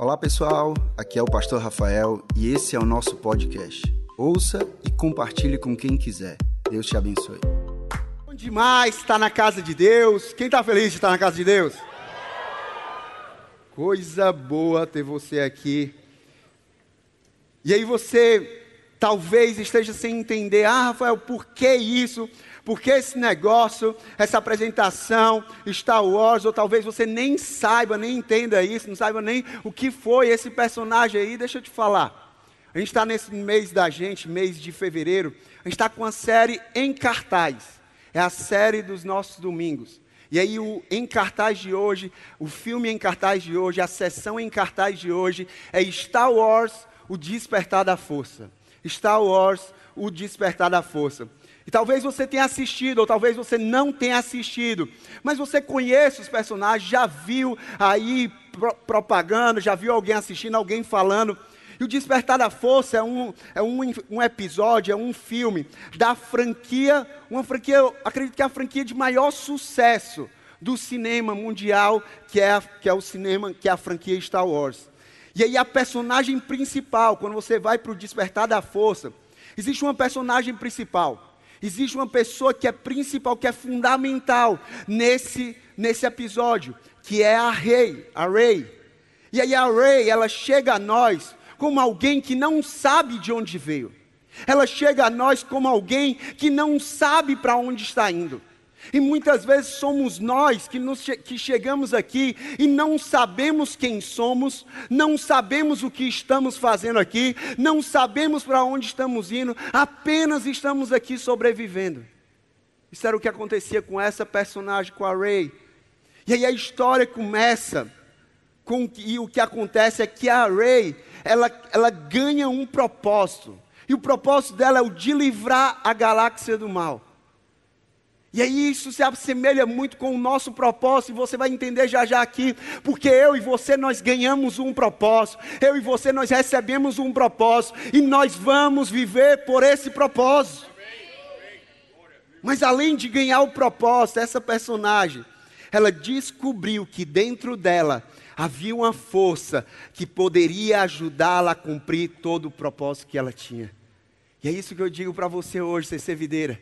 Olá pessoal, aqui é o Pastor Rafael e esse é o nosso podcast. Ouça e compartilhe com quem quiser. Deus te abençoe. Bom demais estar na casa de Deus. Quem está feliz de estar na casa de Deus? Coisa boa ter você aqui. E aí você talvez esteja sem entender, Rafael, por que isso? Por que esse negócio, essa apresentação, Star Wars, ou talvez você nem saiba, nem entenda isso, não saiba nem o que foi esse personagem aí, deixa eu te falar. A gente está nesse mês da gente, mês de fevereiro, a gente está com a série Em Cartaz, é a série dos nossos domingos. E aí o Em Cartaz de hoje, o filme Em Cartaz de hoje, a sessão Em Cartaz de hoje é Star Wars, O Despertar da Força. Star Wars, O Despertar da Força. E talvez você tenha assistido, ou talvez você não tenha assistido, mas você conhece os personagens, já viu aí propaganda, já viu alguém assistindo, alguém falando. E O Despertar da Força é um episódio, é um filme da franquia, uma franquia, eu acredito que é a franquia de maior sucesso do cinema mundial, que é a franquia Star Wars. E aí a personagem principal, quando você vai para O Despertar da Força, existe uma personagem principal. Existe uma pessoa que é principal, que é fundamental nesse episódio, que é a Rey. E aí a Rey, ela chega a nós como alguém que não sabe de onde veio. Ela chega a nós como alguém que não sabe para onde está indo. E muitas vezes somos nós que chegamos aqui e não sabemos quem somos, não sabemos o que estamos fazendo aqui, não sabemos para onde estamos indo, apenas estamos aqui sobrevivendo. Isso era o que acontecia com essa personagem, com a Rey. E aí a história começa, e o que acontece é que a Rey, ela ganha um propósito. E o propósito dela é o de livrar a galáxia do mal. E aí isso se assemelha muito com o nosso propósito, e você vai entender já já aqui, porque eu e você, nós ganhamos um propósito, eu e você, nós recebemos um propósito, e nós vamos viver por esse propósito. Mas além de ganhar o propósito, essa personagem, ela descobriu que dentro dela havia uma força que poderia ajudá-la a cumprir todo o propósito que ela tinha. E é isso que eu digo para você hoje, C.C. Videira.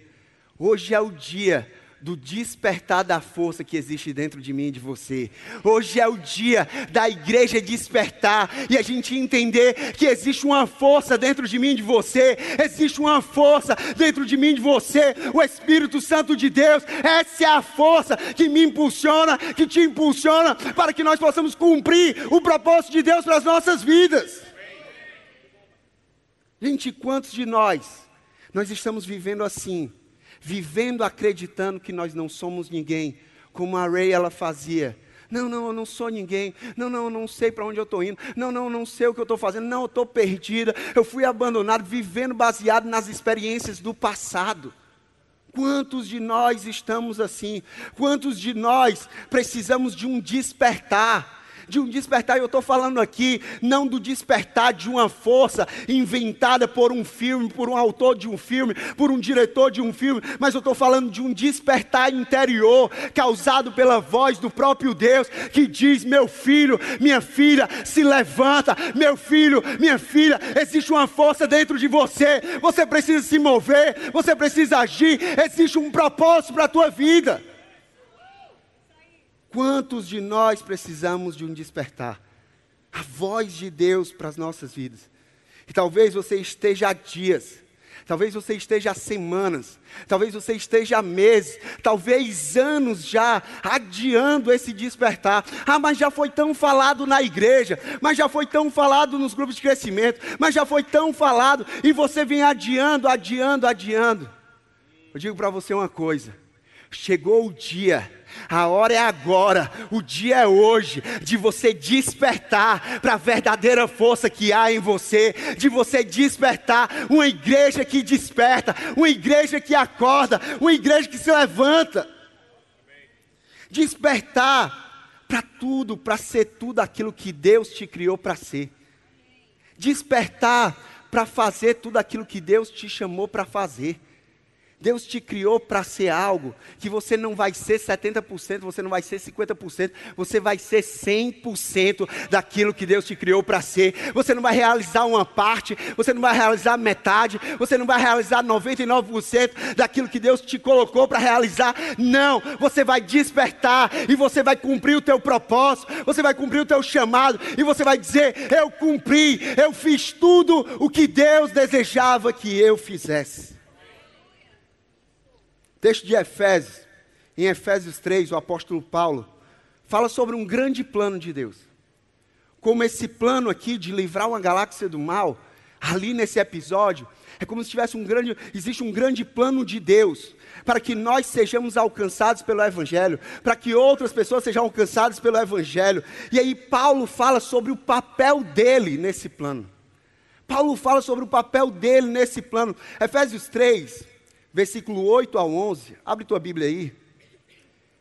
Hoje é o dia do despertar da força que existe dentro de mim e de você. Hoje é o dia da igreja despertar e a gente entender que existe uma força dentro de mim e de você. Existe uma força dentro de mim e de você. O Espírito Santo de Deus, essa é a força que me impulsiona, que te impulsiona para que nós possamos cumprir o propósito de Deus para as nossas vidas. Gente, quantos de nós estamos vivendo assim? Vivendo, acreditando que nós não somos ninguém, como a Rey ela fazia. Não, eu não sou ninguém. Não, eu não sei para onde eu estou indo. Não, eu não sei o que eu estou fazendo. Não, eu estou perdida. Eu fui abandonado, vivendo baseado nas experiências do passado. Quantos de nós estamos assim? Quantos de nós precisamos de um despertar? De um despertar, eu estou falando aqui, não do despertar de uma força inventada por um filme, por um autor de um filme, por um diretor de um filme, mas eu estou falando de um despertar interior, causado pela voz do próprio Deus, que diz, meu filho, minha filha, se levanta, meu filho, minha filha, existe uma força dentro de você, você precisa se mover, você precisa agir, existe um propósito para a tua vida. Quantos de nós precisamos de um despertar? A voz de Deus para as nossas vidas. E talvez você esteja há dias, talvez você esteja há semanas, talvez você esteja há meses, talvez anos já, adiando esse despertar. Mas já foi tão falado na igreja, mas já foi tão falado nos grupos de crescimento, mas já foi tão falado, e você vem adiando. Eu digo para você uma coisa, chegou o dia... A hora é agora, o dia é hoje, de você despertar para a verdadeira força que há em você, de você despertar, uma igreja que desperta, uma igreja que acorda, uma igreja que se levanta. Despertar para tudo, para ser tudo aquilo que Deus te criou para ser. Despertar para fazer tudo aquilo que Deus te chamou para fazer. Deus te criou para ser algo que você não vai ser 70%, você não vai ser 50%, você vai ser 100% daquilo que Deus te criou para ser. Você não vai realizar uma parte, você não vai realizar metade, você não vai realizar 99% daquilo que Deus te colocou para realizar. Não, você vai despertar e você vai cumprir o teu propósito, você vai cumprir o teu chamado e você vai dizer: eu cumpri, eu fiz tudo o que Deus desejava que eu fizesse. Texto de Efésios, em Efésios 3, o apóstolo Paulo fala sobre um grande plano de Deus. Como esse plano aqui de livrar uma galáxia do mal, ali nesse episódio, é como se tivesse existe um grande plano de Deus, para que nós sejamos alcançados pelo Evangelho, para que outras pessoas sejam alcançadas pelo Evangelho. E aí Paulo fala sobre o papel dele nesse plano. Efésios 3... Versículo 8 a 11, abre tua Bíblia aí,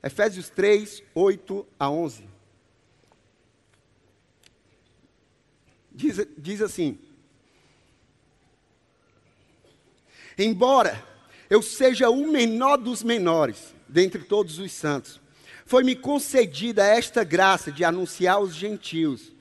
Efésios 3, 8 a 11, diz assim: embora eu seja o menor dos menores, dentre todos os santos, foi-me concedida esta graça de anunciar aos gentios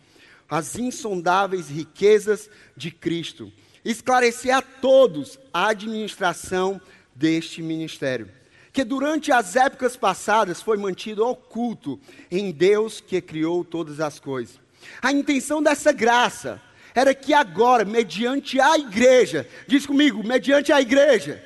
as insondáveis riquezas de Cristo, esclarecer a todos a administração deste ministério, que durante as épocas passadas foi mantido oculto em Deus que criou todas as coisas. A intenção dessa graça era que agora, mediante a igreja, diz comigo, mediante a igreja,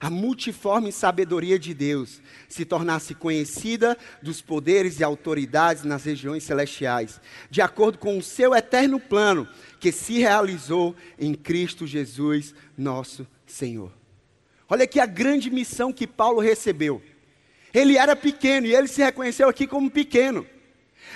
a multiforme sabedoria de Deus se tornasse conhecida dos poderes e autoridades nas regiões celestiais, de acordo com o seu eterno plano, que se realizou em Cristo Jesus, nosso Senhor. Olha aqui a grande missão que Paulo recebeu. Ele era pequeno e ele se reconheceu aqui como pequeno.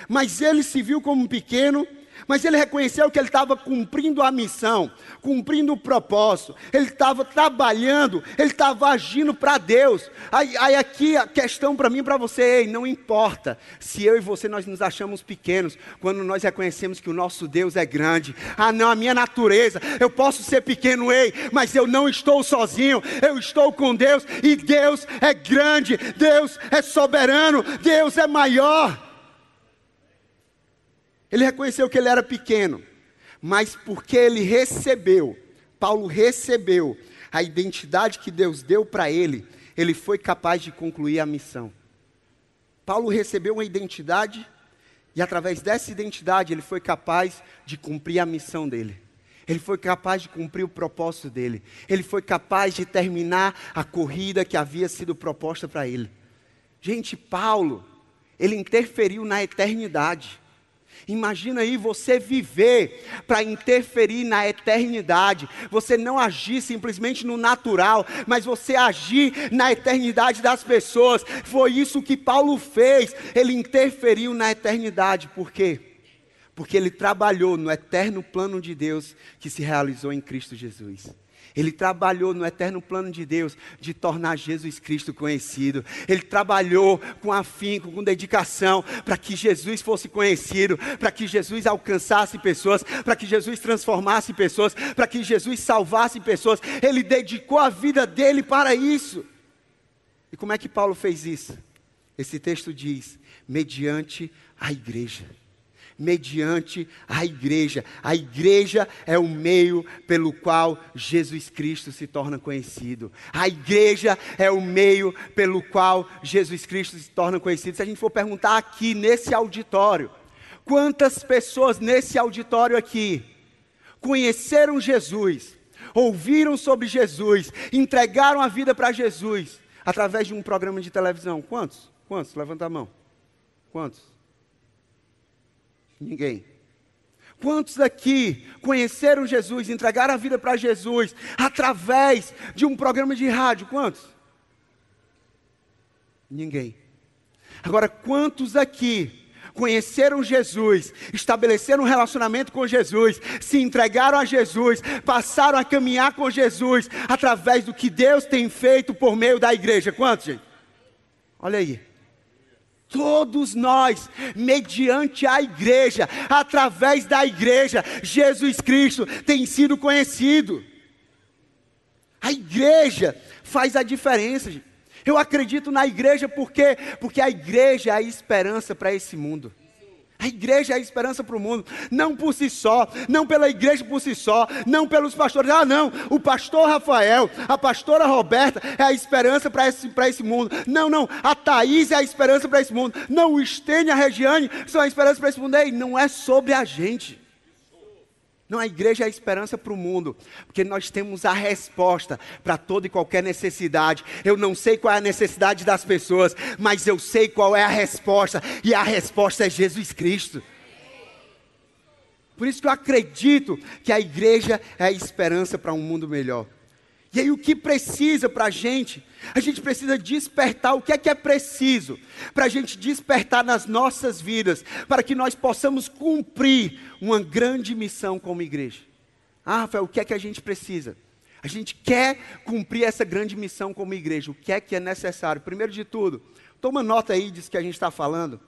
Mas ele se viu como pequeno, mas ele reconheceu que ele estava cumprindo a missão, cumprindo o propósito, ele estava trabalhando, ele estava agindo para Deus. Aí aqui a questão para mim e para você: ei, não importa se eu e você nós nos achamos pequenos, quando nós reconhecemos que o nosso Deus é grande. Ah não, a minha natureza, eu posso ser pequeno, ei, mas eu não estou sozinho, eu estou com Deus, e Deus é grande, Deus é soberano, Deus é maior. Ele reconheceu que ele era pequeno, mas porque ele recebeu, Paulo recebeu a identidade que Deus deu para ele, ele foi capaz de concluir a missão. Paulo recebeu uma identidade e através dessa identidade ele foi capaz de cumprir a missão dele. Ele foi capaz de cumprir o propósito dele. Ele foi capaz de terminar a corrida que havia sido proposta para ele. Gente, Paulo, ele interferiu na eternidade. Imagina aí você viver para interferir na eternidade, você não agir simplesmente no natural, mas você agir na eternidade das pessoas. Foi isso que Paulo fez, ele interferiu na eternidade. Por quê? Porque ele trabalhou no eterno plano de Deus que se realizou em Cristo Jesus. Ele trabalhou no eterno plano de Deus de tornar Jesus Cristo conhecido. Ele trabalhou com afinco, com dedicação, para que Jesus fosse conhecido, para que Jesus alcançasse pessoas, para que Jesus transformasse pessoas, para que Jesus salvasse pessoas. Ele dedicou a vida dele para isso. E como é que Paulo fez isso? Esse texto diz: mediante a igreja. Mediante a igreja. A igreja é o meio pelo qual Jesus Cristo se torna conhecido. A igreja é o meio pelo qual Jesus Cristo se torna conhecido. Se a gente for perguntar aqui nesse auditório, quantas pessoas nesse auditório aqui conheceram Jesus, ouviram sobre Jesus, entregaram a vida para Jesus através de um programa de televisão? Quantos? Quantos? Levanta a mão. Quantos? Ninguém. Quantos aqui conheceram Jesus, entregaram a vida para Jesus através de um programa de rádio? Quantos? Ninguém. Agora, quantos aqui conheceram Jesus, estabeleceram um relacionamento com Jesus, se entregaram a Jesus, passaram a caminhar com Jesus através do que Deus tem feito por meio da igreja? Quantos, gente? Olha aí. Todos nós, mediante a igreja, através da igreja, Jesus Cristo tem sido conhecido. A igreja faz a diferença. Eu acredito na igreja porque a igreja é a esperança para esse mundo. A igreja é a esperança para o mundo, não por si só, não pela igreja por si só, não pelos pastores. Ah não, o pastor Rafael, a pastora Roberta é a esperança para esse mundo. Não, não, a Thaís é a esperança para esse mundo. Não, o Estênio e a Regiane são a esperança para esse mundo. Ei, não é sobre a gente. Não, a igreja é a esperança para o mundo, porque nós temos a resposta para toda e qualquer necessidade. Eu não sei qual é a necessidade das pessoas, mas eu sei qual é a resposta, e a resposta é Jesus Cristo. Por isso que eu acredito que a igreja é a esperança para um mundo melhor. E aí o que precisa para a gente precisa despertar. O que é preciso para a gente despertar nas nossas vidas, para que nós possamos cumprir uma grande missão como igreja? Ah Rafael, o que a gente precisa? A gente quer cumprir essa grande missão como igreja, o que é necessário? Primeiro de tudo, toma nota aí disso que a gente está falando.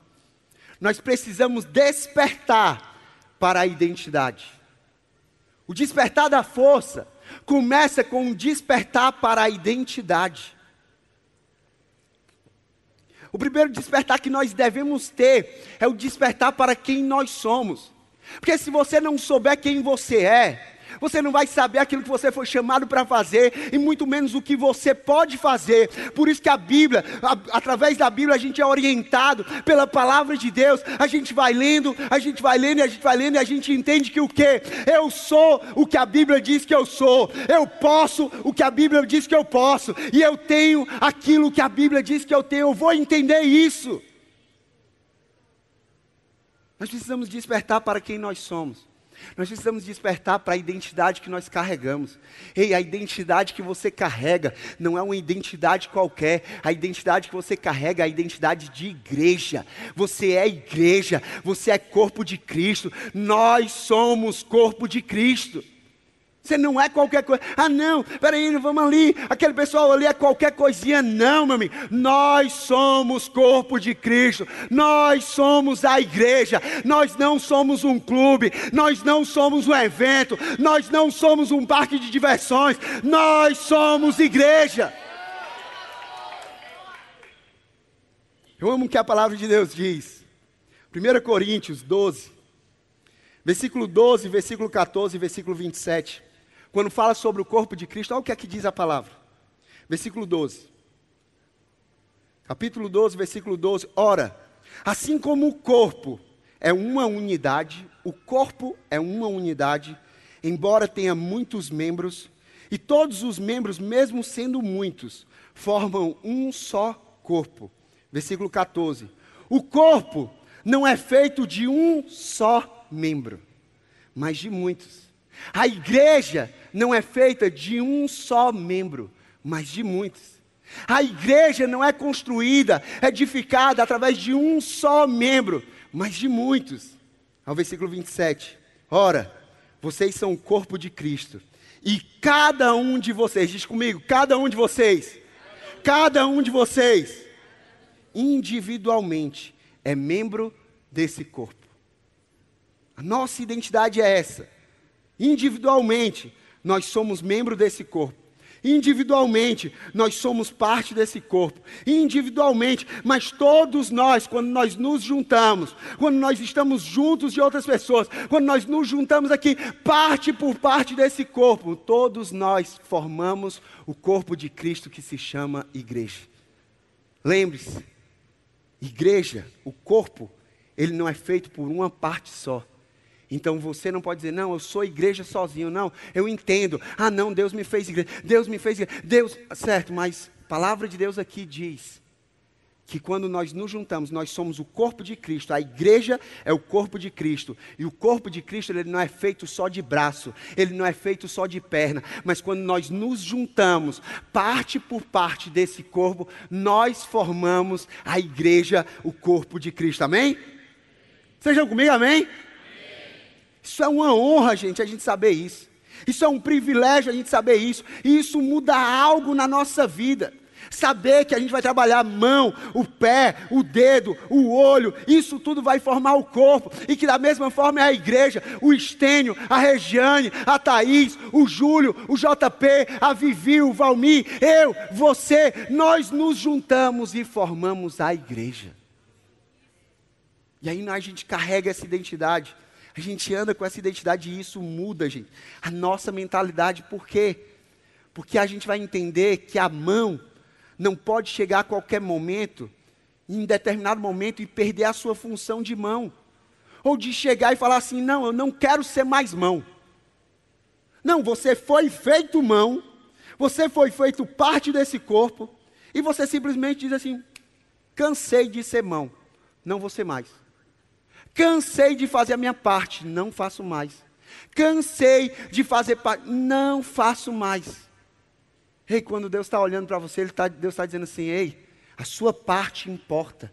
Nós precisamos despertar para a identidade. O despertar da força começa com um despertar para a identidade. O primeiro despertar que nós devemos ter é o despertar para quem nós somos. Porque se você não souber quem você é, você não vai saber aquilo que você foi chamado para fazer, e muito menos o que você pode fazer. Por isso que a Bíblia, através da Bíblia a gente é orientado pela palavra de Deus. A gente vai lendo, e a gente entende que o quê? Eu sou o que a Bíblia diz que eu sou. Eu posso o que a Bíblia diz que eu posso. E eu tenho aquilo que a Bíblia diz que eu tenho. Eu vou entender isso. Nós precisamos despertar para quem nós somos. Nós precisamos despertar para a identidade que nós carregamos. Ei, a identidade que você carrega não é uma identidade qualquer. A identidade que você carrega é a identidade de igreja. Você é igreja, você é corpo de Cristo. Nós somos corpo de Cristo. Você não é qualquer coisa. Ah não, peraí, vamos ali, aquele pessoal ali é qualquer coisinha. Não, meu amigo, nós somos corpo de Cristo. Nós somos a igreja. Nós não somos um clube, nós não somos um evento, nós não somos um parque de diversões. Nós somos igreja. Eu amo o que a palavra de Deus diz. 1 Coríntios 12, versículo 12, versículo 14, versículo 27. Quando fala sobre o corpo de Cristo, olha o que é que diz a palavra. Versículo 12. Capítulo 12, versículo 12. Ora, assim como o corpo é uma unidade, o corpo é uma unidade, embora tenha muitos membros, e todos os membros, mesmo sendo muitos, formam um só corpo. Versículo 14. O corpo não é feito de um só membro, mas de muitos. A igreja não é feita de um só membro, mas de muitos. A igreja não é construída, edificada através de um só membro, mas de muitos. Ao versículo 27. Ora, vocês são o corpo de Cristo, e cada um de vocês, diz comigo, cada um de vocês, individualmente, é membro desse corpo. A nossa identidade é essa. Individualmente, nós somos membro desse corpo. Individualmente, nós somos parte desse corpo. Individualmente, mas todos nós, quando nós nos juntamos, quando nós estamos juntos de outras pessoas, quando nós nos juntamos aqui, parte por parte desse corpo, todos nós formamos o corpo de Cristo que se chama igreja. Lembre-se, igreja, o corpo, ele não é feito por uma parte só. Então você não pode dizer, não, eu sou igreja sozinho. Não, eu entendo. Ah não, Deus me fez igreja, Deus, certo, mas a palavra de Deus aqui diz que quando nós nos juntamos, nós somos o corpo de Cristo. A igreja é o corpo de Cristo. E o corpo de Cristo, ele não é feito só de braço, ele não é feito só de perna. Mas quando nós nos juntamos, parte por parte desse corpo, nós formamos a igreja, o corpo de Cristo. Amém? Sejam comigo, amém? Isso é uma honra, gente, a gente saber isso. Isso é um privilégio a gente saber isso. E isso muda algo na nossa vida. Saber que a gente vai trabalhar a mão, o pé, o dedo, o olho, isso tudo vai formar o corpo, e que da mesma forma é a igreja, o Estênio, a Regiane, a Thaís, o Júlio, o JP, a Vivi, o Valmir, eu, você, nós nos juntamos e formamos a igreja. E aí a gente carrega essa identidade, a gente anda com essa identidade e isso muda, gente, a nossa mentalidade. Por quê? Porque a gente vai entender que a mão não pode chegar a qualquer momento, em determinado momento, e perder a sua função de mão. Ou de chegar e falar assim, não, eu não quero ser mais mão. Não, você foi feito mão, você foi feito parte desse corpo, e você simplesmente diz assim, cansei de ser mão, não vou ser mais. Cansei de fazer a minha parte, não faço mais. Cansei de fazer parte, não faço mais. Ei, quando Deus está olhando para você, Deus está dizendo assim, ei, a sua parte importa,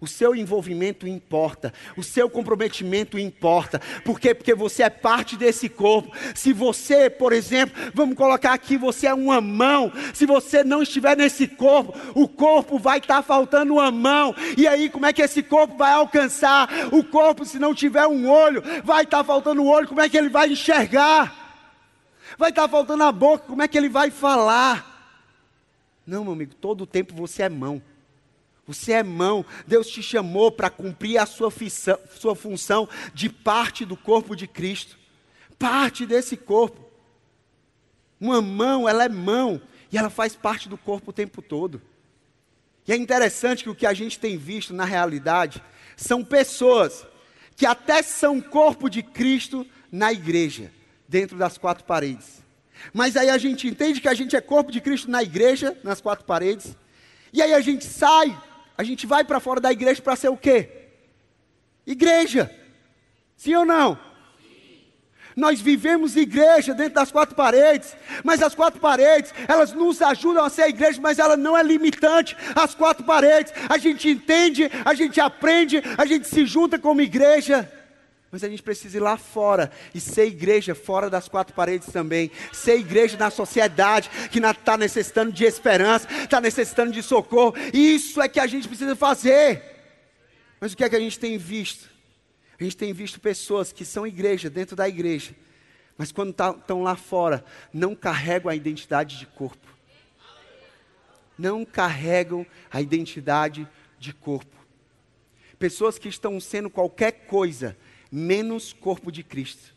o seu envolvimento importa, o seu comprometimento importa. Por quê? Porque você é parte desse corpo. Se você, por exemplo, vamos colocar aqui, você é uma mão, se você não estiver nesse corpo, o corpo vai estar faltando uma mão, e aí como é que esse corpo vai alcançar? O corpo, se não tiver um olho, vai estar faltando um olho, como é que ele vai enxergar? Vai estar faltando a boca, como é que ele vai falar? Não, meu amigo, todo o tempo você é mão. Você é mão. Deus te chamou para cumprir a sua função de parte do corpo de Cristo. Parte desse corpo. Uma mão, ela é mão. E ela faz parte do corpo o tempo todo. E é interessante que o que a gente tem visto na realidade são pessoas que até são corpo de Cristo na igreja, dentro das quatro paredes. Mas aí a gente entende que a gente é corpo de Cristo na igreja, nas quatro paredes, e aí a gente sai, a gente vai para fora da igreja para ser o quê? Igreja. Sim ou não? Sim. Nós vivemos igreja dentro das quatro paredes, mas as quatro paredes, elas nos ajudam a ser a igreja, mas ela não é limitante às quatro paredes. A gente entende, a gente aprende, a gente se junta como igreja. Mas a gente precisa ir lá fora e ser igreja fora das quatro paredes também. Ser igreja na sociedade que está necessitando de esperança, está necessitando de socorro. Isso é que a gente precisa fazer. Mas o que é que a gente tem visto? A gente tem visto pessoas que são igreja dentro da igreja, mas quando estão lá fora, não carregam a identidade de corpo. Não carregam a identidade de corpo. Pessoas que estão sendo qualquer coisa menos corpo de Cristo.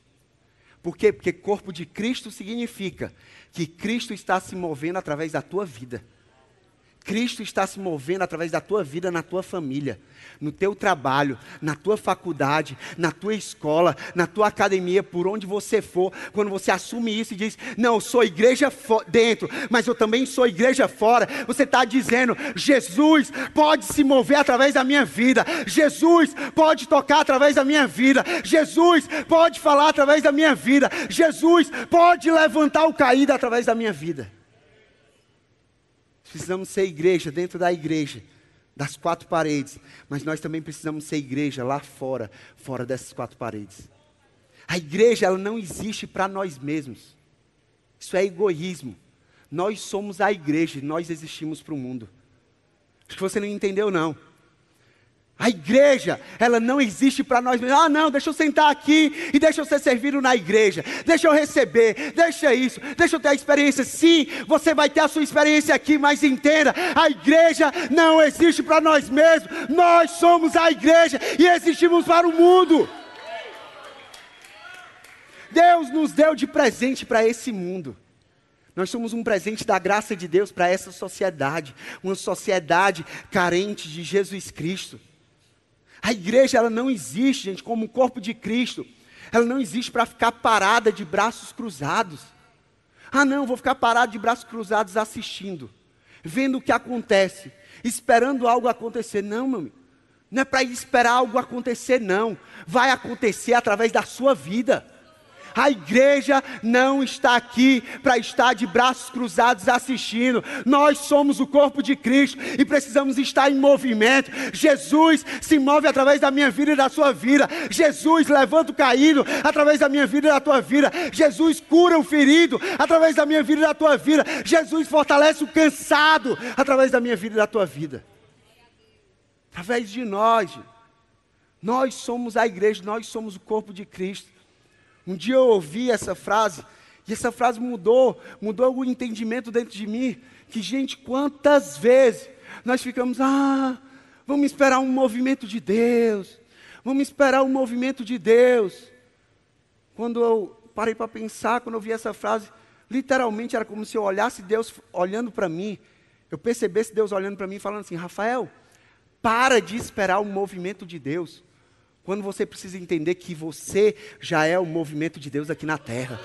Por quê? Porque corpo de Cristo significa que Cristo está se movendo através da tua vida. Cristo está se movendo através da tua vida, na tua família, no teu trabalho, na tua faculdade, na tua escola, na tua academia, por onde você for. Quando você assume isso e diz, não, eu sou igreja dentro, mas eu também sou igreja fora, você está dizendo, Jesus pode se mover através da minha vida, Jesus pode tocar através da minha vida, Jesus pode falar através da minha vida, Jesus pode levantar o caído através da minha vida. Precisamos ser igreja dentro da igreja, das quatro paredes, mas nós também precisamos ser igreja lá fora, fora dessas quatro paredes. A igreja, ela não existe para nós mesmos. Isso é egoísmo. Nós somos a igreja, nós existimos para o mundo. Acho que você não entendeu, não. A igreja, ela não existe para nós mesmos. Ah, não, deixa eu sentar aqui e deixa eu ser servido na igreja. Deixa eu receber, deixa isso, deixa eu ter a experiência. Sim, você vai ter a sua experiência aqui, mas entenda, a igreja não existe para nós mesmos. Nós somos a igreja e existimos para o mundo. Deus nos deu de presente para esse mundo. Nós somos um presente da graça de Deus para essa sociedade. Uma sociedade carente de Jesus Cristo. A igreja, ela não existe, gente, como o corpo de Cristo. Ela não existe para ficar parada de braços cruzados. Ah, não, vou ficar parado de braços cruzados assistindo, vendo o que acontece, esperando algo acontecer. Não, meu amigo, não é para esperar algo acontecer, não. Vai acontecer através da sua vida. A igreja não está aqui para estar de braços cruzados assistindo. Nós somos o corpo de Cristo e precisamos estar em movimento. Jesus se move através da minha vida e da sua vida. Jesus levanta o caído através da minha vida e da tua vida. Jesus cura o ferido através da minha vida e da tua vida. Jesus fortalece o cansado através da minha vida e da tua vida. Através de nós. Nós somos a igreja, nós somos o corpo de Cristo. Um dia eu ouvi essa frase, e essa frase mudou o entendimento dentro de mim, que gente, quantas vezes nós ficamos, vamos esperar um movimento de Deus, Quando eu parei para pensar, quando eu vi essa frase, literalmente era como se eu olhasse Deus olhando para mim, eu percebesse Deus olhando para mim, falando assim, Rafael, para de esperar o movimento de Deus, quando você precisa entender que você já é o movimento de Deus aqui na terra.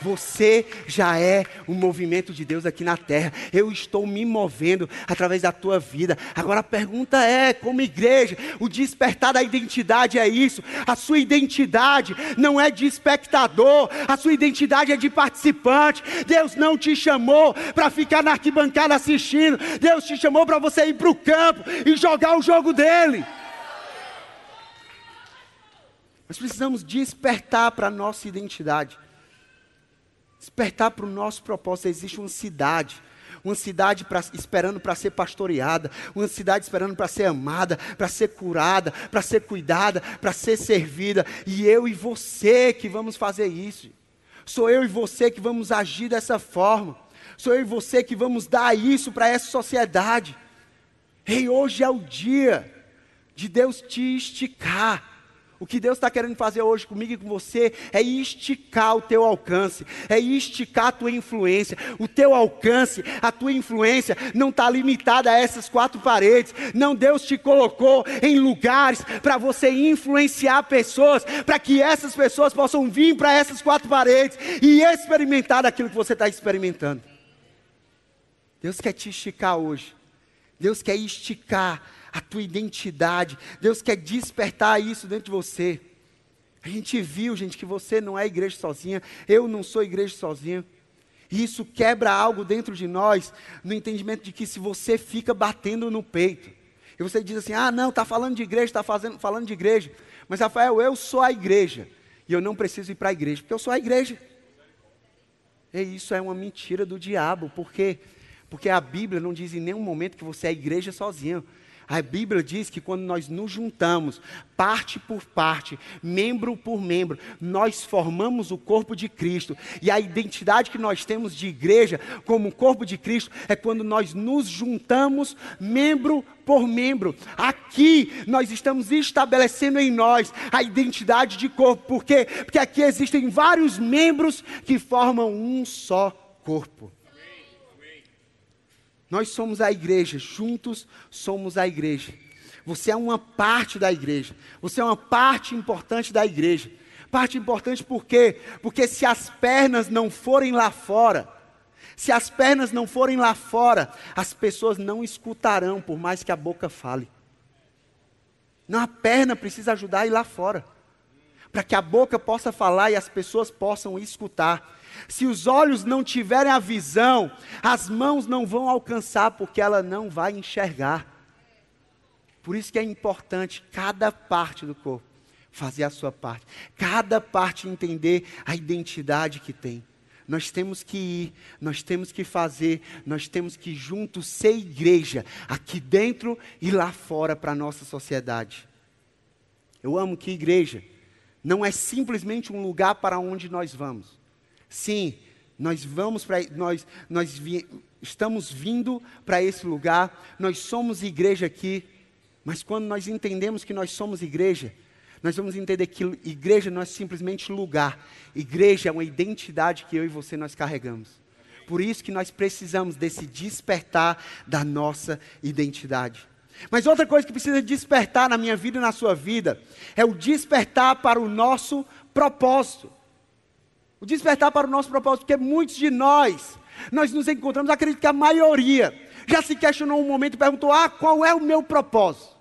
Você já é o movimento de Deus aqui na terra. Eu estou me movendo através da tua vida. Agora a pergunta é, como igreja, o despertar da identidade é isso. A sua identidade não é de espectador. A sua identidade é de participante. Deus não te chamou para ficar na arquibancada assistindo. Deus te chamou para você ir para o campo e jogar o jogo dele. Nós precisamos despertar para a nossa identidade. Despertar para o nosso propósito. Existe uma cidade esperando para ser pastoreada, uma cidade esperando para ser amada, para ser curada, para ser cuidada, para ser servida. E eu e você que vamos fazer isso. Sou eu e você que vamos agir dessa forma. Sou eu e você que vamos dar isso para essa sociedade. Ei, hoje é o dia de Deus te esticar. O que Deus está querendo fazer hoje comigo e com você é esticar o teu alcance, é esticar a tua influência. O teu alcance, a tua influência não está limitada a essas quatro paredes. Não, Deus te colocou em lugares para você influenciar pessoas, para que essas pessoas possam vir para essas quatro paredes e experimentar aquilo que você está experimentando. Deus quer te esticar hoje. Deus quer esticar a tua identidade. Deus quer despertar isso dentro de você. A gente viu, gente, que você não é igreja sozinha. Eu não sou igreja sozinha. E isso quebra algo dentro de nós, no entendimento de que se você fica batendo no peito, e você diz assim, não, está falando de igreja, está falando de igreja. Mas Rafael, eu sou a igreja. E eu não preciso ir para a igreja, porque eu sou a igreja. E isso é uma mentira do diabo. Por quê? Porque a Bíblia não diz em nenhum momento que você é a igreja sozinho. A Bíblia diz que quando nós nos juntamos, parte por parte, membro por membro, nós formamos o corpo de Cristo. E a identidade que nós temos de igreja, como corpo de Cristo, é quando nós nos juntamos, membro por membro. Aqui nós estamos estabelecendo em nós a identidade de corpo. Por quê? Porque aqui existem vários membros que formam um só corpo. Nós somos a igreja, juntos somos a igreja. Você é uma parte da igreja, você é uma parte importante da igreja. Parte importante por quê? Porque se as pernas não forem lá fora, as pessoas não escutarão, por mais que a boca fale. Não, a perna precisa ajudar a ir lá fora, para que a boca possa falar e as pessoas possam escutar. Se os olhos não tiverem a visão, as mãos não vão alcançar, porque ela não vai enxergar. Por isso que é importante cada parte do corpo fazer a sua parte. Cada parte entender a identidade que tem. Nós temos que ir, nós temos que fazer, nós temos que juntos ser igreja, aqui dentro e lá fora para a nossa sociedade. Eu amo que igreja não é simplesmente um lugar para onde nós vamos. Sim, estamos vindo para esse lugar, nós somos igreja aqui, mas quando nós entendemos que nós somos igreja, nós vamos entender que igreja não é simplesmente lugar, igreja é uma identidade que eu e você nós carregamos. Por isso que nós precisamos desse despertar da nossa identidade. Mas outra coisa que precisa despertar na minha vida e na sua vida, é o despertar para o nosso propósito. O despertar para o nosso propósito, porque muitos de nós nos encontramos, acredito que a maioria, já se questionou um momento e perguntou, qual é o meu propósito?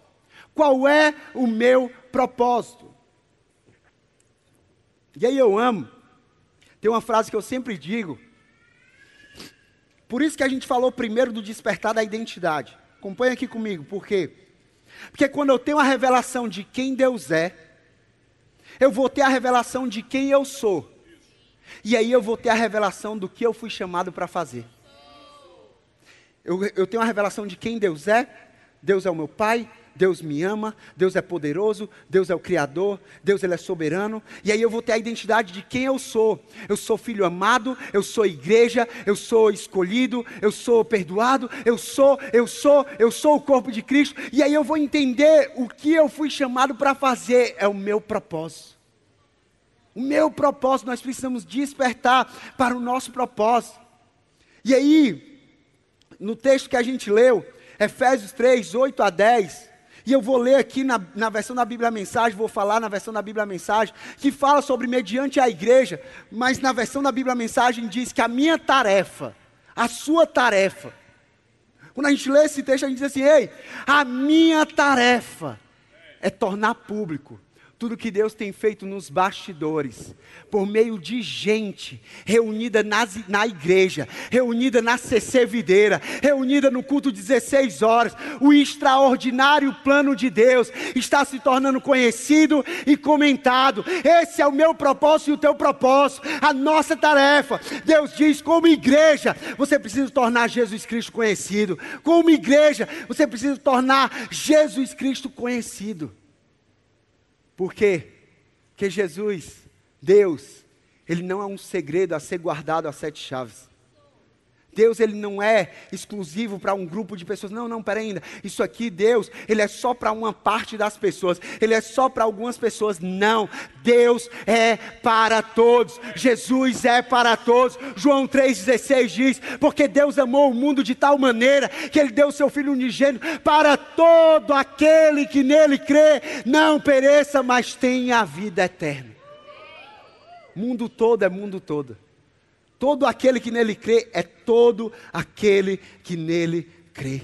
Qual é o meu propósito? E aí eu amo Tem uma frase que eu sempre digo. Por isso que a gente falou primeiro do despertar da identidade. Acompanha aqui comigo, por quê? Porque quando eu tenho a revelação de quem Deus é, eu vou ter a revelação de quem eu sou. E aí eu vou ter a revelação do que eu fui chamado para fazer. Eu tenho a revelação de quem Deus é. Deus é o meu Pai, Deus me ama, Deus é poderoso, Deus é o Criador, Deus ele é soberano. E aí eu vou ter a identidade de quem eu sou. Eu sou filho amado, eu sou igreja, eu sou escolhido, eu sou perdoado, eu sou o corpo de Cristo. E aí eu vou entender o que eu fui chamado para fazer, é o meu propósito. O meu propósito, nós precisamos despertar para o nosso propósito. E aí, no texto que a gente leu, Efésios 3, 8 a 10, e eu vou ler aqui na versão da Bíblia Mensagem, vou falar na versão da Bíblia Mensagem, que fala sobre mediante a igreja, mas na versão da Bíblia Mensagem diz que a minha tarefa, a sua tarefa. Quando a gente lê esse texto, a gente diz assim, ei, a minha tarefa é tornar público tudo que Deus tem feito nos bastidores, por meio de gente reunida na igreja, reunida na C.C. Videira, reunida no culto 16 horas, o extraordinário plano de Deus está se tornando conhecido e comentado. Esse é o meu propósito e o teu propósito, a nossa tarefa. Deus diz, como igreja, você precisa tornar Jesus Cristo conhecido. Como igreja, você precisa tornar Jesus Cristo conhecido. Por quê? Porque Jesus, Deus, ele não é um segredo a ser guardado a 7 chaves. Deus, ele não é exclusivo para um grupo de pessoas. Não, peraí ainda. Isso aqui, Deus, ele é só para uma parte das pessoas. Ele é só para algumas pessoas. Não, Deus é para todos. Jesus é para todos. João 3,16 diz, porque Deus amou o mundo de tal maneira que ele deu o seu Filho unigênito para todo aquele que nele crê, não pereça, mas tenha a vida eterna. Mundo todo é mundo todo. Todo aquele que nele crê, é todo aquele que nele crê.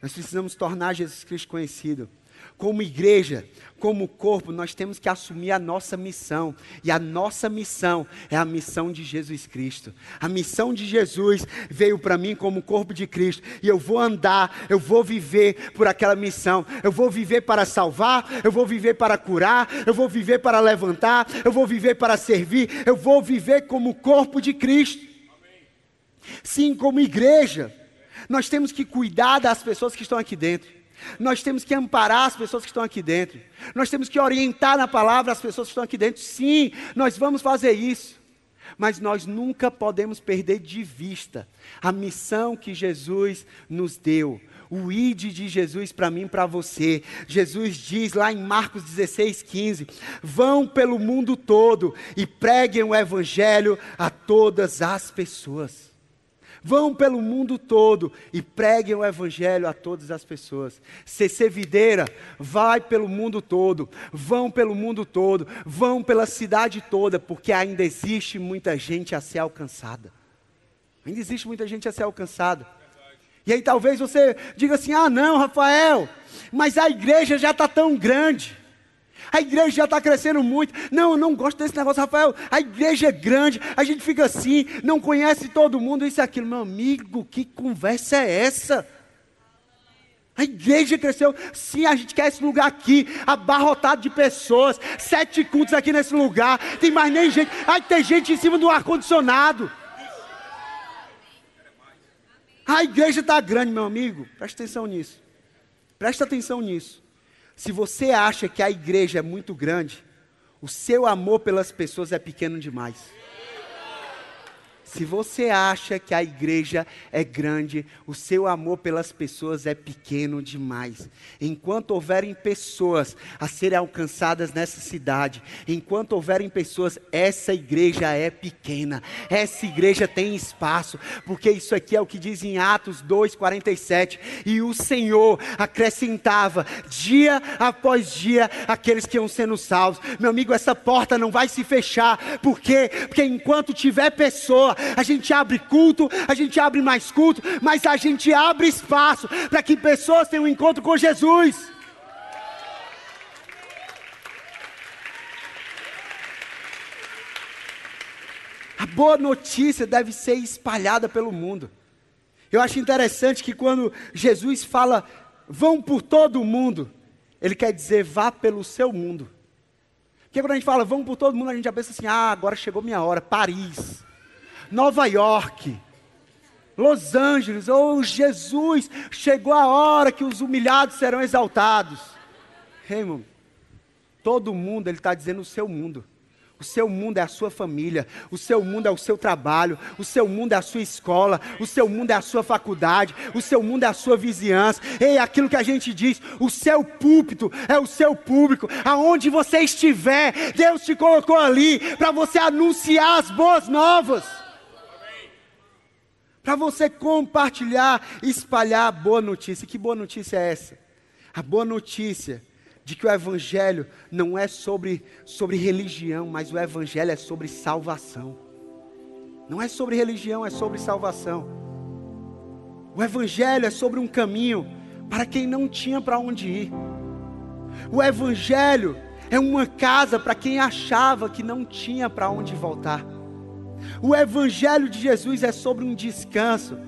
Nós precisamos tornar Jesus Cristo conhecido. Como igreja, como corpo, nós temos que assumir a nossa missão. E a nossa missão é a missão de Jesus Cristo. A missão de Jesus veio para mim como corpo de Cristo. E eu vou andar, eu vou viver por aquela missão. Eu vou viver para salvar, eu vou viver para curar, eu vou viver para levantar, eu vou viver para servir. Eu vou viver como corpo de Cristo. Sim, como igreja, nós temos que cuidar das pessoas que estão aqui dentro. Nós temos que amparar as pessoas que estão aqui dentro. Nós temos que orientar na palavra as pessoas que estão aqui dentro. Sim, nós vamos fazer isso. Mas nós nunca podemos perder de vista a missão que Jesus nos deu. O ide de Jesus para mim e para você. Jesus diz lá em Marcos 16, 15. Vão pelo mundo todo e preguem o evangelho a todas as pessoas. Vão pelo mundo todo e preguem o evangelho a todas as pessoas. C.C. Videira, vai pelo mundo todo, vão pelo mundo todo, vão pela cidade toda, porque ainda existe muita gente a ser alcançada. Ainda existe muita gente a ser alcançada. E aí talvez você diga assim, ah não, Rafael, mas a igreja já está tão grande. A igreja já está crescendo muito. Não, eu não gosto desse negócio, Rafael. A igreja é grande, a gente fica assim, não conhece todo mundo, isso e aquilo. Meu amigo, que conversa é essa? A igreja cresceu. Sim, a gente quer esse lugar aqui, abarrotado de pessoas. 7 cultos aqui nesse lugar. Tem mais nem gente. Ai, tem gente em cima do ar-condicionado. A igreja está grande, meu amigo. Presta atenção nisso. Presta atenção nisso. Se você acha que a igreja é muito grande, o seu amor pelas pessoas é pequeno demais. Se você acha que a igreja é grande, o seu amor pelas pessoas é pequeno demais. Enquanto houverem pessoas a serem alcançadas nessa cidade, enquanto houverem pessoas, essa igreja é pequena. Essa igreja tem espaço, porque isso aqui é o que diz em Atos 2:47. E o Senhor acrescentava dia após dia aqueles que iam sendo salvos. Meu amigo, essa porta não vai se fechar. Por quê? Porque enquanto tiver pessoa, a gente abre culto, a gente abre mais culto, mas a gente abre espaço para que pessoas tenham um encontro com Jesus. boa notícia deve ser espalhada pelo mundo. Eu acho interessante que quando Jesus fala, vão por todo o mundo, ele quer dizer, vá pelo seu mundo. Porque quando a gente fala, vamos por todo mundo, a gente já pensa assim, ah, agora chegou minha hora, Paris, Nova York, Los Angeles, oh Jesus, chegou a hora que os humilhados serão exaltados. Ei, irmão, todo mundo, ele está dizendo o seu mundo. O seu mundo é a sua família, o seu mundo é o seu trabalho, o seu mundo é a sua escola, o seu mundo é a sua faculdade, o seu mundo é a sua vizinhança. Ei, aquilo que a gente diz, o seu púlpito é o seu público, aonde você estiver, Deus te colocou ali para você anunciar as boas novas, para você compartilhar e espalhar a boa notícia. Que boa notícia é essa? A boa notícia de que o evangelho não é sobre religião, mas o evangelho é sobre salvação. Não é sobre religião, é sobre salvação. O evangelho é sobre um caminho para quem não tinha para onde ir. O evangelho é uma casa para quem achava que não tinha para onde voltar. O evangelho de Jesus é sobre um descanso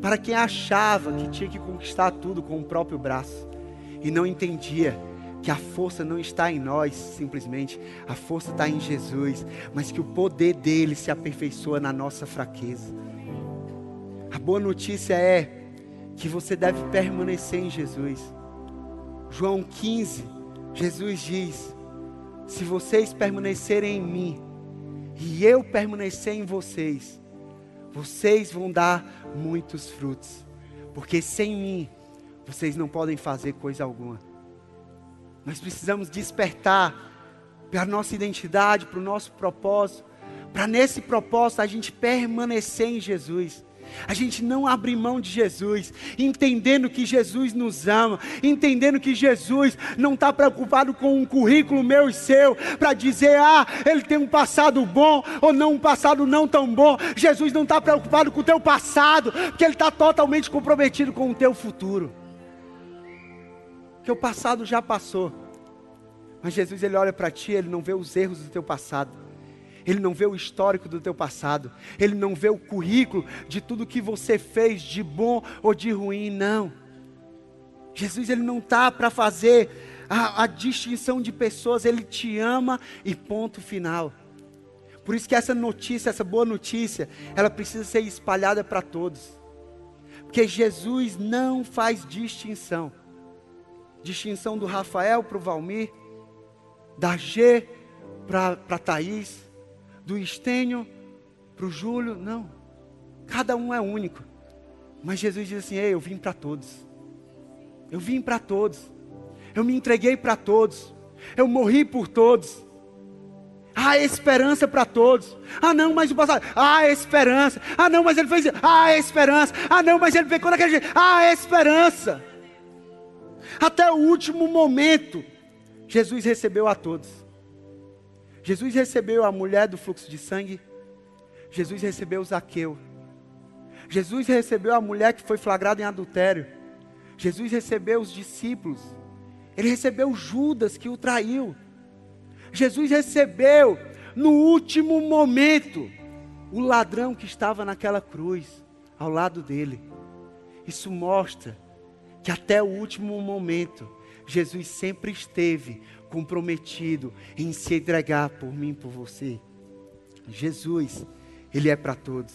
para quem achava que tinha que conquistar tudo com o próprio braço e não entendia que a força não está em nós, simplesmente, a força está em Jesus, mas que o poder dele se aperfeiçoa na nossa fraqueza. A boa notícia é que você deve permanecer em Jesus. João 15, Jesus diz, se vocês permanecerem em mim, e eu permanecer em vocês, vocês vão dar muitos frutos, porque sem mim, vocês não podem fazer coisa alguma. Nós precisamos despertar para a nossa identidade, para o nosso propósito, para nesse propósito a gente permanecer em Jesus, a gente não abrir mão de Jesus, entendendo que Jesus nos ama, entendendo que Jesus não está preocupado com um currículo meu e seu, para dizer, ah, ele tem um passado bom, ou não um passado não tão bom. Jesus não está preocupado com o teu passado, porque ele está totalmente comprometido com o teu futuro. Porque o passado já passou, mas Jesus ele olha para ti, ele não vê os erros do teu passado, ele não vê o histórico do teu passado, ele não vê o currículo de tudo que você fez de bom ou de ruim, não. Jesus ele não está para fazer a distinção de pessoas, ele te ama e ponto final. Por isso que essa notícia, essa boa notícia, ela precisa ser espalhada para todos, porque Jesus não faz distinção. Distinção do Rafael para o Valmir, da G para a Thaís, do Estênio para o Júlio, não. Cada um é único. Mas Jesus diz assim, ei, eu vim para todos. Eu vim para todos. Eu me entreguei para todos. Eu morri por todos. Há esperança para todos. Ah não, mas o passado. Há esperança. Ah não, mas ele fez isso. Há esperança. Ah não, mas ele pecou daquele jeito. Há esperança. Até o último momento, Jesus recebeu a todos. Jesus recebeu a mulher do fluxo de sangue. Jesus recebeu Zaqueu. Jesus recebeu a mulher que foi flagrada em adultério. Jesus recebeu os discípulos. Ele recebeu Judas que o traiu. Jesus recebeu no último momento o ladrão que estava naquela cruz ao lado dele. Isso mostra que até o último momento, Jesus sempre esteve comprometido em se entregar por mim, por você. Jesus, ele é para todos.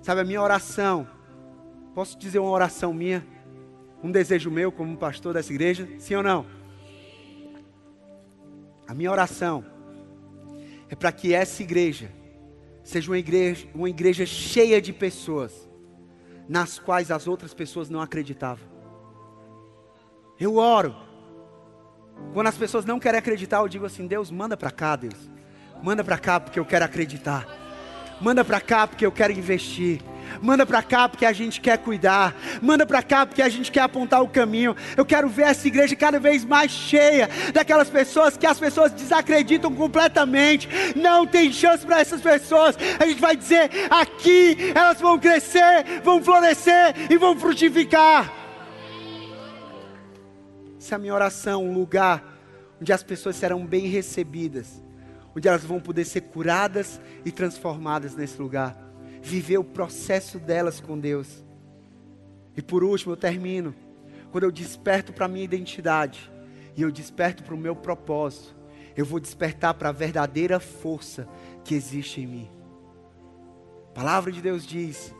Sabe, a minha oração, posso dizer uma oração minha? Um desejo meu como pastor dessa igreja? Sim ou não? A minha oração é para que essa igreja seja uma igreja cheia de pessoas nas quais as outras pessoas não acreditavam. Eu oro, quando as pessoas não querem acreditar, eu digo assim, Deus, manda para cá, Deus, manda para cá porque eu quero acreditar, manda para cá porque eu quero investir, manda para cá porque a gente quer cuidar, manda para cá porque a gente quer apontar o caminho. Eu quero ver essa igreja cada vez mais cheia daquelas pessoas que as pessoas desacreditam completamente, não tem chance para essas pessoas. A gente vai dizer, aqui elas vão crescer, vão florescer e vão frutificar. Essa é a minha oração, um lugar onde as pessoas serão bem recebidas, onde elas vão poder ser curadas e transformadas nesse lugar. Viver o processo delas com Deus. E por último, eu termino. Quando eu desperto para a minha identidade, e eu desperto para o meu propósito, eu vou despertar para a verdadeira força que existe em mim. A palavra de Deus diz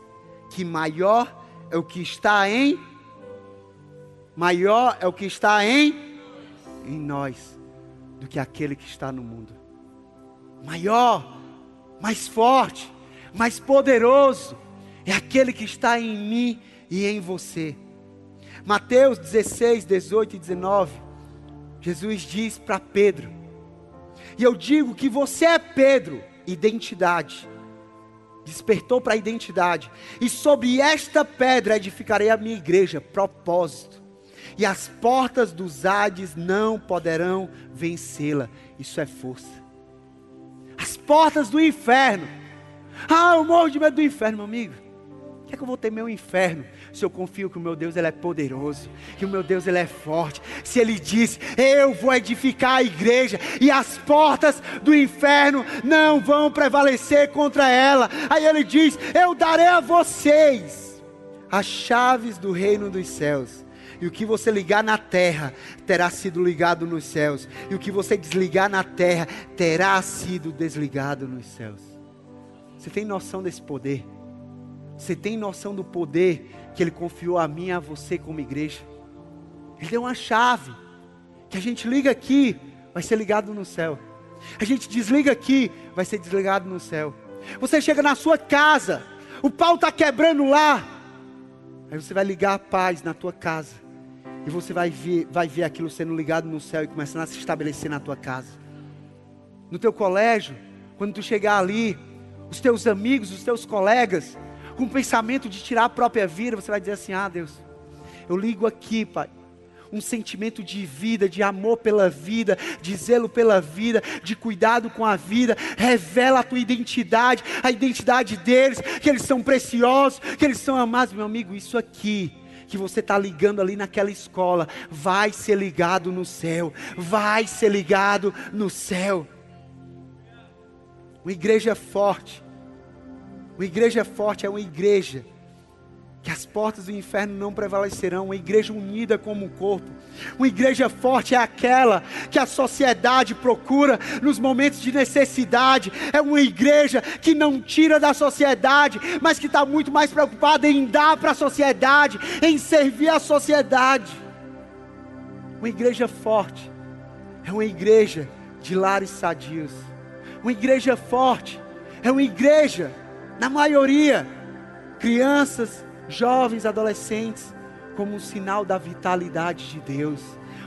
que maior é o que está em... Maior é o que está em nós do que aquele que está no mundo. Maior, mais forte, mais poderoso é aquele que está em mim e em você. Mateus 16, 18 e 19, Jesus diz para Pedro: e eu digo que você é Pedro, identidade, despertou para a identidade, e sobre esta pedra edificarei a minha igreja, propósito. E as portas dos Hades não poderão vencê-la. Isso é força. As portas do inferno. Ah, eu morro de medo do inferno, meu amigo. O que é que eu vou ter meu inferno? Se eu confio que o meu Deus ele é poderoso, que o meu Deus ele é forte. Se ele disse, eu vou edificar a igreja e as portas do inferno não vão prevalecer contra ela. Aí ele diz, eu darei a vocês as chaves do reino dos céus. E o que você ligar na terra, terá sido ligado nos céus. E o que você desligar na terra, terá sido desligado nos céus. Você tem noção desse poder? Você tem noção do poder que Ele confiou a mim e a você como igreja? Ele deu uma chave. Que a gente liga aqui, vai ser ligado no céu. A gente desliga aqui, vai ser desligado no céu. Você chega na sua casa, o pau está quebrando lá. Aí você vai ligar a paz na tua casa. E você vai ver aquilo sendo ligado no céu e começando a se estabelecer na tua casa. No teu colégio, quando tu chegar ali, os teus amigos, os teus colegas, com o pensamento de tirar a própria vida, você vai dizer assim, ah Deus, eu ligo aqui, Pai, um sentimento de vida, de amor pela vida, de zelo pela vida, de cuidado com a vida. Revela a tua identidade, a identidade deles, que eles são preciosos, que eles são amados. Meu amigo, isso aqui que você está ligando ali naquela escola, vai ser ligado no céu, vai ser ligado no céu. Uma igreja forte é uma igreja que as portas do inferno não prevalecerão, uma igreja unida como um corpo. Uma igreja forte é aquela que a sociedade procura nos momentos de necessidade. É uma igreja que não tira da sociedade, mas que está muito mais preocupada em dar para a sociedade, em servir a sociedade. Uma igreja forte é uma igreja de lares sadios. Uma igreja forte é uma igreja, na maioria, crianças, jovens, adolescentes, como um sinal da vitalidade de Deus,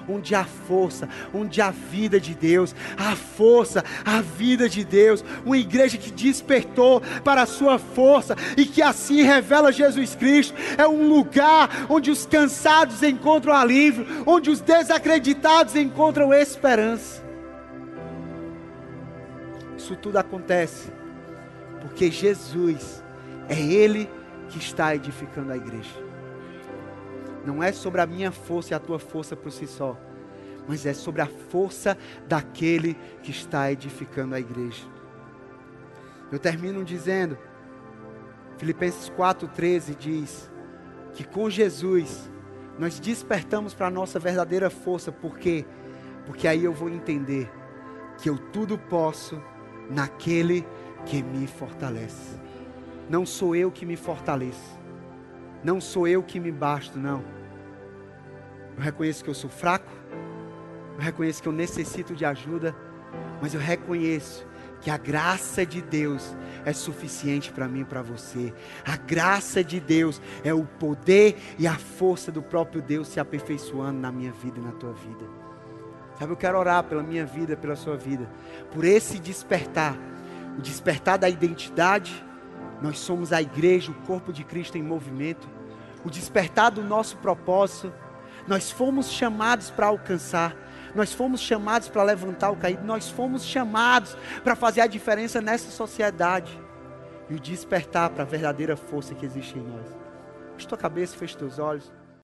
onde há força, onde há vida de Deus, a força, a vida de Deus, uma igreja que despertou para a sua força e que assim revela Jesus Cristo. É um lugar onde os cansados encontram alívio, onde os desacreditados encontram esperança. Isso tudo acontece porque Jesus é Ele que está edificando a igreja. Não é sobre a minha força e a tua força por si só, mas é sobre a força daquele que está edificando a igreja. Eu termino dizendo, Filipenses 4,13 diz que com Jesus nós despertamos para a nossa verdadeira força. Por quê? Porque aí eu vou entender que eu tudo posso naquele que me fortalece. Não sou eu que me fortaleço, não sou eu que me basto, não. Eu reconheço que eu sou fraco, eu reconheço que eu necessito de ajuda, mas eu reconheço que a graça de Deus é suficiente para mim e para você. A graça de Deus é o poder e a força do próprio Deus se aperfeiçoando na minha vida e na tua vida. Sabe, eu quero orar pela minha vida, pela sua vida, por esse despertar, o despertar da identidade. Nós somos a igreja, o corpo de Cristo em movimento. O despertar do nosso propósito. Nós fomos chamados para alcançar. Nós fomos chamados para levantar o caído. Nós fomos chamados para fazer a diferença nessa sociedade. E o despertar para a verdadeira força que existe em nós. Feche tua cabeça, feche teus olhos.